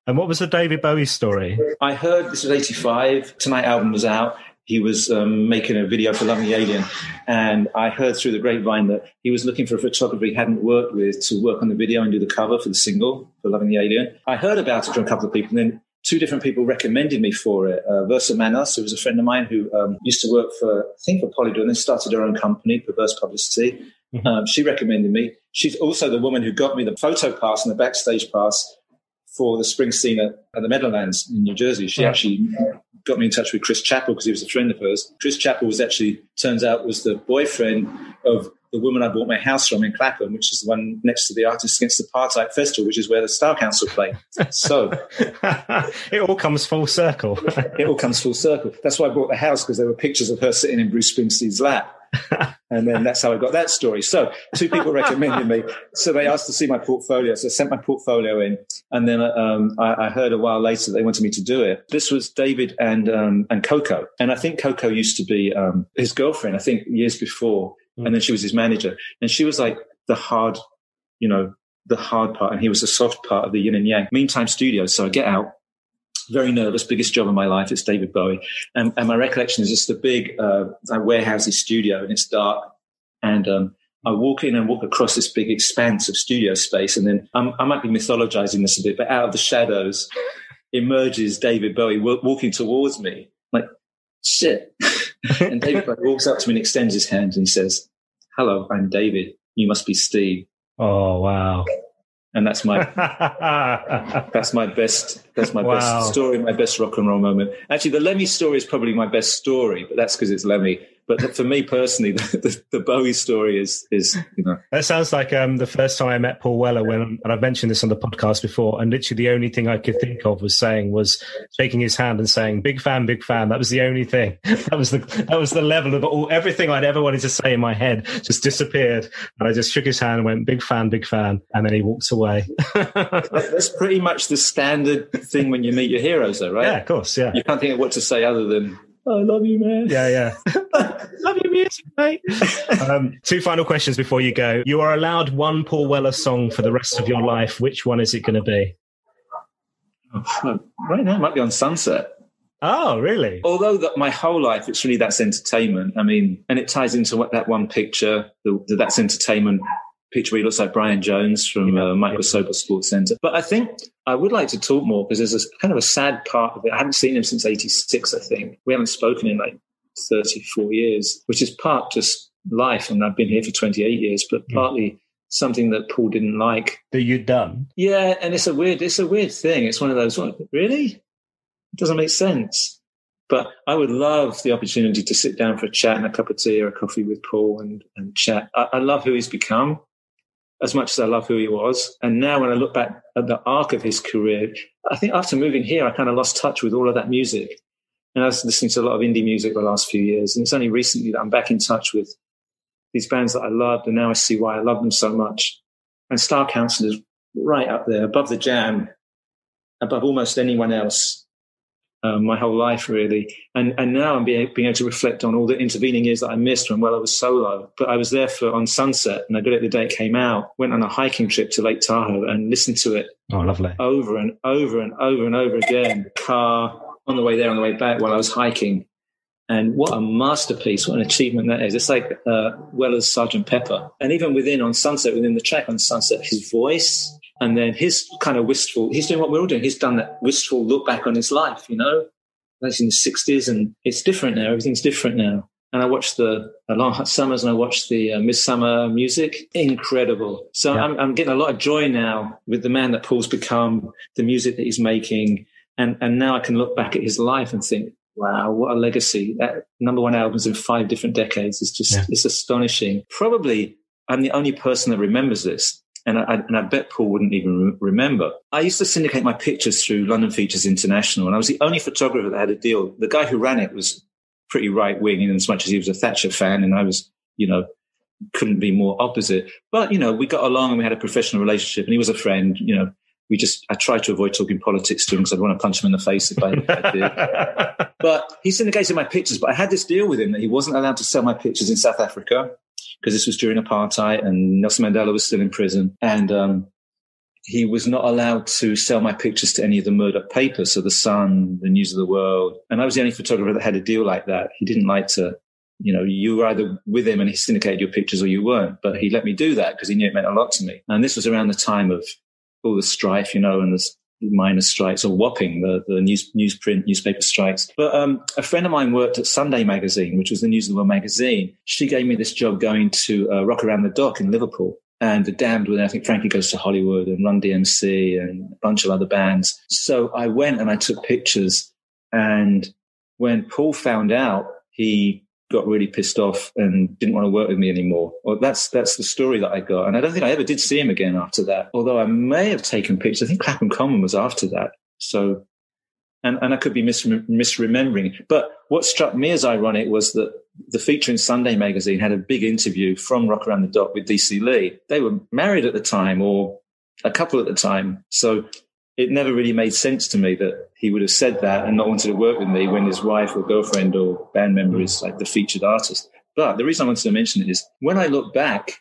And what was the David Bowie story? I heard, this was 85, Tonight album was out. He was making a video for Loving the Alien, and I heard through the grapevine that he was looking for a photographer he hadn't worked with to work on the video and do the cover for the single for Loving the Alien. I heard about it from a couple of people, and then two different people recommended me for it. Versa Manos, who was a friend of mine who used to work for, I think, for Polydor, and then started her own company, Perverse Publicity. Mm-hmm. She recommended me. She's also the woman who got me the photo pass and the backstage pass for the Springsteen at the Meadowlands in New Jersey. She actually got me in touch with Chris Chappell because he was a friend of hers. Chris Chappell was actually, turns out, was the boyfriend of the woman I bought my house from in Clapham, which is the one next to the Artists Against Apartheid Festival, which is where the Star Council play. So it all comes full circle. It all comes full circle. That's why I bought the house, because there were pictures of her sitting in Bruce Springsteen's lap. And then that's how I got that story. So two people recommended me. So they asked to see my portfolio. So I sent my portfolio in. And then I heard a while later that they wanted me to do it. This was David and Coco. And I think Coco used to be his girlfriend, I think, years before. Mm. And then she was his manager. And she was like the hard part. And he was the soft part of the yin and yang. Meantime Studios. So I get out. Very nervous, biggest job of my life. It's David Bowie. And my recollection is it's the big warehousey studio, and it's dark. And I walk in and walk across this big expanse of studio space. And then I might be mythologizing this a bit, but out of the shadows emerges David Bowie walking towards me. Like, shit. And David Bowie walks up to me and extends his hand, and he says, "Hello, I'm David. You must be Steve." Oh, wow. And that's my best story, my best rock and roll moment. Actually, the Lemmy story is probably my best story, but that's because it's Lemmy. But for me personally, the Bowie story is you know. That sounds like the first time I met Paul Weller, and I've mentioned this on the podcast before, and literally the only thing I could think of was shaking his hand and saying, "Big fan, big fan." That was the only thing. That was the level of everything I'd ever wanted to say in my head just disappeared. And I just shook his hand and went, "Big fan, big fan." And then he walked away. That's pretty much the standard thing when you meet your heroes though, right? Yeah, of course, yeah. You can't think of what to say other than, "I love you, man." Yeah. Love your music, mate. Two final questions before you go. You are allowed one Paul Weller song for the rest of your life. Which one is it going to be? Right now, it might be on Sunset. Oh, really? Although my whole life, it's really That's Entertainment. I mean, and it ties into that one picture, the That's Entertainment picture where he looks like Brian Jones from Michael Soper Sports Centre. But I think I would like to talk more, because there's a sad part of it. I haven't seen him since 86, I think. We haven't spoken in like 34 years, which is part just life. And I've been here for 28 years, but partly something that Paul didn't like. That you'd done? Yeah, and it's a weird thing. It's one of those, really? It doesn't make sense. But I would love the opportunity to sit down for a chat and a cup of tea or a coffee with Paul and chat. I love who he's become, as much as I love who he was. And now when I look back at the arc of his career, I think after moving here, I kind of lost touch with all of that music. And I was listening to a lot of indie music the last few years. And it's only recently that I'm back in touch with these bands that I loved. And now I see why I love them so much. And Star Council is right up there, above The Jam, above almost anyone else, my whole life, really. And now I'm being able to reflect on all the intervening years that I missed when Weller was solo. But I was there on Sunset, and I got it the day it came out, went on a hiking trip to Lake Tahoe and listened to it over and over and over and over again. Car, on the way there, on the way back, while I was hiking. And what a masterpiece, what an achievement that is. It's like Weller's Sgt. Pepper. And even within the track on Sunset, his voice... And then his kind of wistful, he's doing what we're all doing. He's done that wistful look back on his life, you know, that's in the 60s, and it's different now. Everything's different now. And I watched the Long Hot Summers, and I watched the Midsummer music. Incredible. So yeah. I'm getting a lot of joy now with the man that Paul's become, the music that he's making. And now I can look back at his life and think, wow, what a legacy. That #1 albums in 5 different decades is just, it's astonishing. Probably I'm the only person that remembers this. And I bet Paul wouldn't even remember. I used to syndicate my pictures through London Features International, and I was the only photographer that had a deal. The guy who ran it was pretty right-wing, in as much as he was a Thatcher fan, and I was, you know, couldn't be more opposite. But, you know, we got along and we had a professional relationship and he was a friend, you know. I tried to avoid talking politics to him because I'd want to punch him in the face if I did. But he syndicated my pictures. But I had this deal with him that he wasn't allowed to sell my pictures in South Africa because this was during apartheid and Nelson Mandela was still in prison. And he was not allowed to sell my pictures to any of the Murdoch papers, so The Sun, The News of the World. And I was the only photographer that had a deal like that. He didn't like to, you know, you were either with him and he syndicated your pictures or you weren't. But he let me do that because he knew it meant a lot to me. And this was around the time of all the strife, you know, and the minor strikes, or Wapping, the newspaper strikes. But a friend of mine worked at Sunday magazine, which was the News of the World magazine. She gave me this job going to Rock Around the Dock in Liverpool. And The Damned were there. I think Frankie Goes to Hollywood and Run DMC and a bunch of other bands. So I went and I took pictures. And when Paul found out, he got really pissed off and didn't want to work with me anymore. Well, that's the story that I got. And I don't think I ever did see him again after that, although I may have taken pictures. I think Clapham Common was after that. So, and I could be misremembering. But what struck me as ironic was that the feature in Sunday magazine had a big interview from Rock Around the Dock with DC Lee. They were married at the time, or a couple at the time. So it never really made sense to me that he would have said that and not wanted to work with me when his wife or girlfriend or band member is like the featured artist. But the reason I wanted to mention it is when I look back,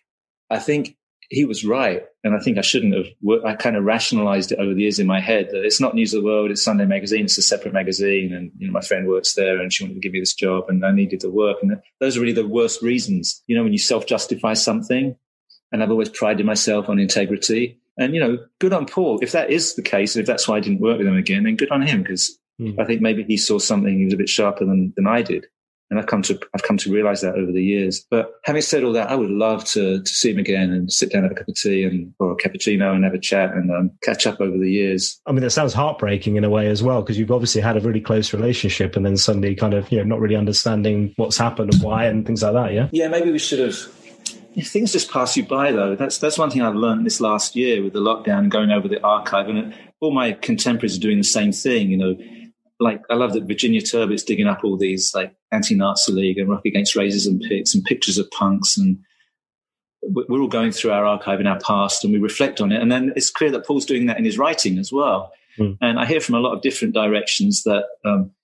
I think he was right. And I think I shouldn't have. I kind of rationalized it over the years in my head that it's not News of the World, it's Sunday magazine, it's a separate magazine. And, you know, my friend works there and she wanted to give me this job and I needed the work. And those are really the worst reasons, you know, when you self-justify something. And I've always prided myself on integrity. And, you know, good on Paul. If that is the case, if that's why I didn't work with him again, then good on him, because I think maybe he saw something. He was a bit sharper than I did. And I've come to realize that over the years. But having said all that, I would love to see him again and sit down and have a cup of tea or a cappuccino and have a chat and catch up over the years. I mean, that sounds heartbreaking in a way as well, because you've obviously had a really close relationship and then suddenly kind of, you know, not really understanding what's happened and why and things like that, yeah? Yeah, maybe we should have... Things just pass you by, though. That's one thing I've learned this last year with the lockdown, going over the archive. And all my contemporaries are doing the same thing, you know. Like, I love that Virginia Turbot's digging up all these, like, Anti-Nazi League and Rock Against Racism pics and pictures of punks. And we're all going through our archive in our past and we reflect on it. And then it's clear that Paul's doing that in his writing as well. Mm. And I hear from a lot of different directions that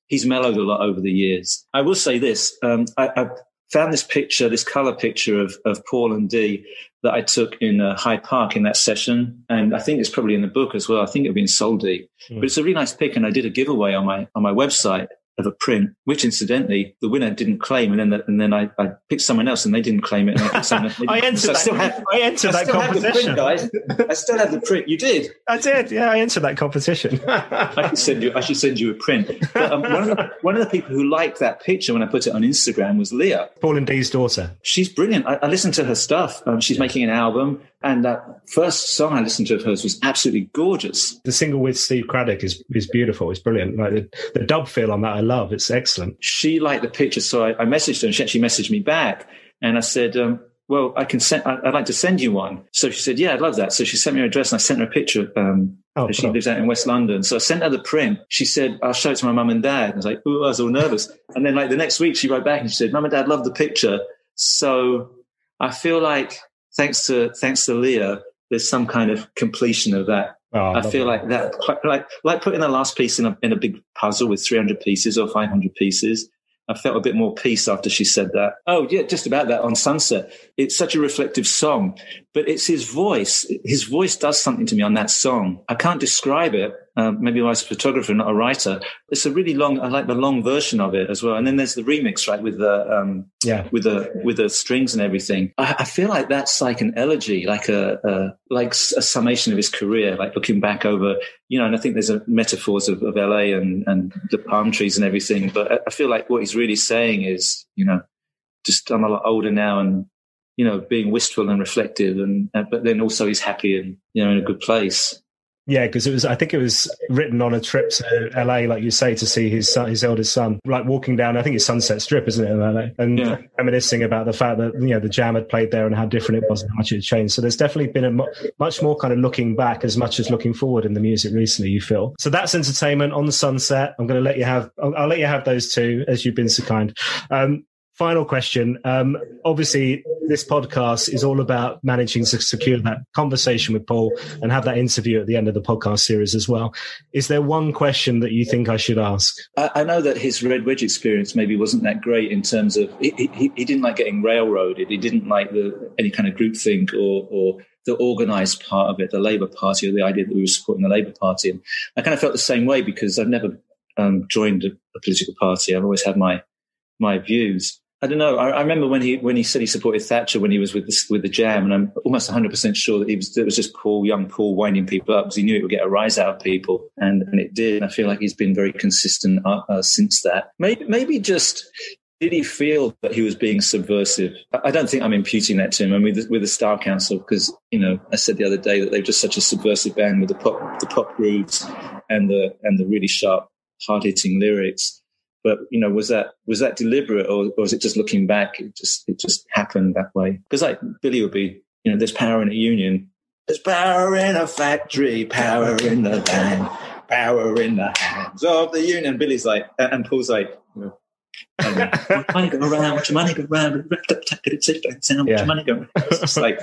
he's mellowed a lot over the years. I will say this. I found this picture, this color picture of Paul and Dee that I took in Hyde Park in that session. And I think it's probably in the book as well. I think it would be in Soul Deep. But it's a really nice pic. And I did a giveaway on my website of a print, which incidentally the winner didn't claim. And then I picked someone else and they didn't claim it. And I entered that competition. I still have the print. You did? I did. Yeah, I entered that competition. I should send you a print. But, one of the people who liked that picture when I put it on Instagram was Leah. Paul and Dee's daughter. She's brilliant. I listened to her stuff. She's making an album. And that first song I listened to of hers was absolutely gorgeous. The single with Steve Craddock is beautiful. It's brilliant. Like the dub feel on that I love. It's excellent. She liked the picture, so I messaged her and she actually messaged me back. And I said, well, I'd like to send you one. So she said, yeah, I'd love that. So she sent me her address and I sent her a picture. She lives out in West London. So I sent her the print. She said, I'll show it to my mum and dad. I was like, ooh, I was all nervous. And then like the next week she wrote back and she said, Mum and Dad love the picture. So I feel like... Thanks to Leah, there's some kind of completion of that. Oh, I feel like that, like putting the last piece in a big puzzle with 300 pieces or 500 pieces. I felt a bit more peace after she said that. Oh, yeah, just about that on Sunset. It's such a reflective song, but it's his voice. His voice does something to me on that song. I can't describe it. Maybe I was a photographer, not a writer. It's a really long. I like the long version of it as well. And then there's the remix, right, with the with the strings and everything. I feel like that's like an elegy, like a summation of his career, like looking back over, you know. And I think there's a metaphors of LA and the palm trees and everything. But I feel like what he's really saying is, you know, just I'm a lot older now, and you know, being wistful and reflective, and but then also he's happy and, you know, in a good place. Yeah, because I think it was written on a trip to LA, like you say, to see his eldest son, like walking down, I think it's Sunset Strip, isn't it, in LA? And reminiscing about the fact that, you know, the Jam had played there and how different it was and how much it had changed. So there's definitely been a much more kind of looking back as much as looking forward in the music recently, you feel. So that's entertainment on the Sunset. I'll let you have those two, as you've been so kind. Final question. Obviously, this podcast is all about managing to secure that conversation with Paul and have that interview at the end of the podcast series as well. Is there one question that you think I should ask? I know that his Redwedge experience maybe wasn't that great in terms of he didn't like getting railroaded. He didn't like any kind of groupthink or the organised part of it, the Labour Party, or the idea that we were supporting the Labour Party. And I kind of felt the same way because I've never joined a political party. I've always had my views. I don't know. I remember when he said he supported Thatcher when he was with the Jam, and I'm almost 100% sure that it was just young Paul winding people up because he knew it would get a rise out of people, and it did. And I feel like he's been very consistent since that. Maybe just did he feel that he was being subversive? I don't think I'm imputing that to him. I mean, with the Style Council, because I said the other day that they were just such a subversive band with the pop grooves and the really sharp, hard hitting lyrics. But was that deliberate, or was it just looking back? It just happened that way. Because like Billy would be, there's power in a union, there's power in a factory, power in the land, power in the hands of the union. Billy's like, and Paul's like, Watch your money go round. It's just like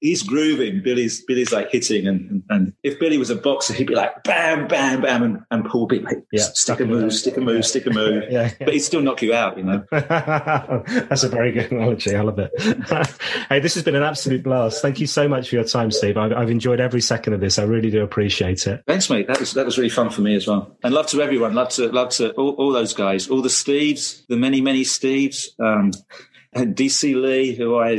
he's grooving. Billy's like hitting, and if Billy was a boxer, he'd be like bam, bam, bam, and Paul would be like stick a move. But he'd still knock you out, That's a very good analogy. I love it. Hey, this has been an absolute blast. Thank you so much for your time, Steve. I've enjoyed every second of this. I really do appreciate it. Thanks, mate. That was really fun for me as well. And love to everyone. Love to all those guys, all the Steves, the many, many Steves, and DC Lee, who I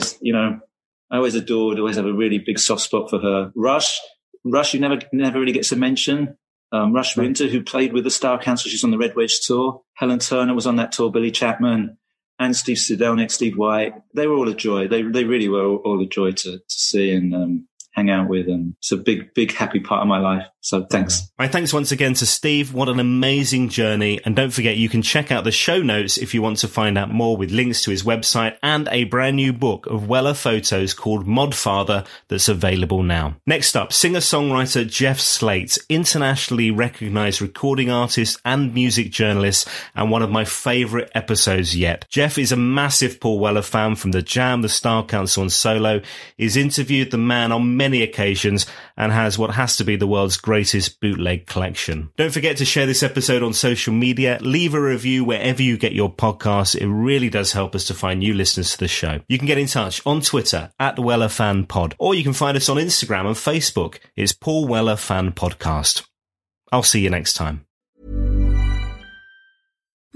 always adored, always have a really big soft spot for her. Rush, who never really gets a mention. Rush Winter, who played with the Style Council. She's on the Red Wedge tour. Helen Turner was on that tour. Billy Chapman and Steve Sidelnik, Steve White. They were all a joy. They really were all a joy to see and hang out with, and it's a big happy part of my life. So thanks. My thanks once again to Steve. What an amazing journey. And don't forget, you can check out the show notes if you want to find out more, with links to his website and a brand new book of Weller photos called Modfather that's available now. Next up, singer-songwriter Jeff Slate, internationally recognized recording artist and music journalist, and one of my favorite episodes yet. Jeff is a massive Paul Weller fan, from The Jam, The Style Council and solo. He's interviewed the man on many occasions and has what has to be the world's greatest bootleg collection. Don't forget to share this episode on social media. Leave a review wherever you get your podcasts. It really does help us to find new listeners to the show. You can get in touch on Twitter @WellerFanPod, or you can find us on Instagram and Facebook. It's Paul Weller Fan Podcast. I'll see you next time.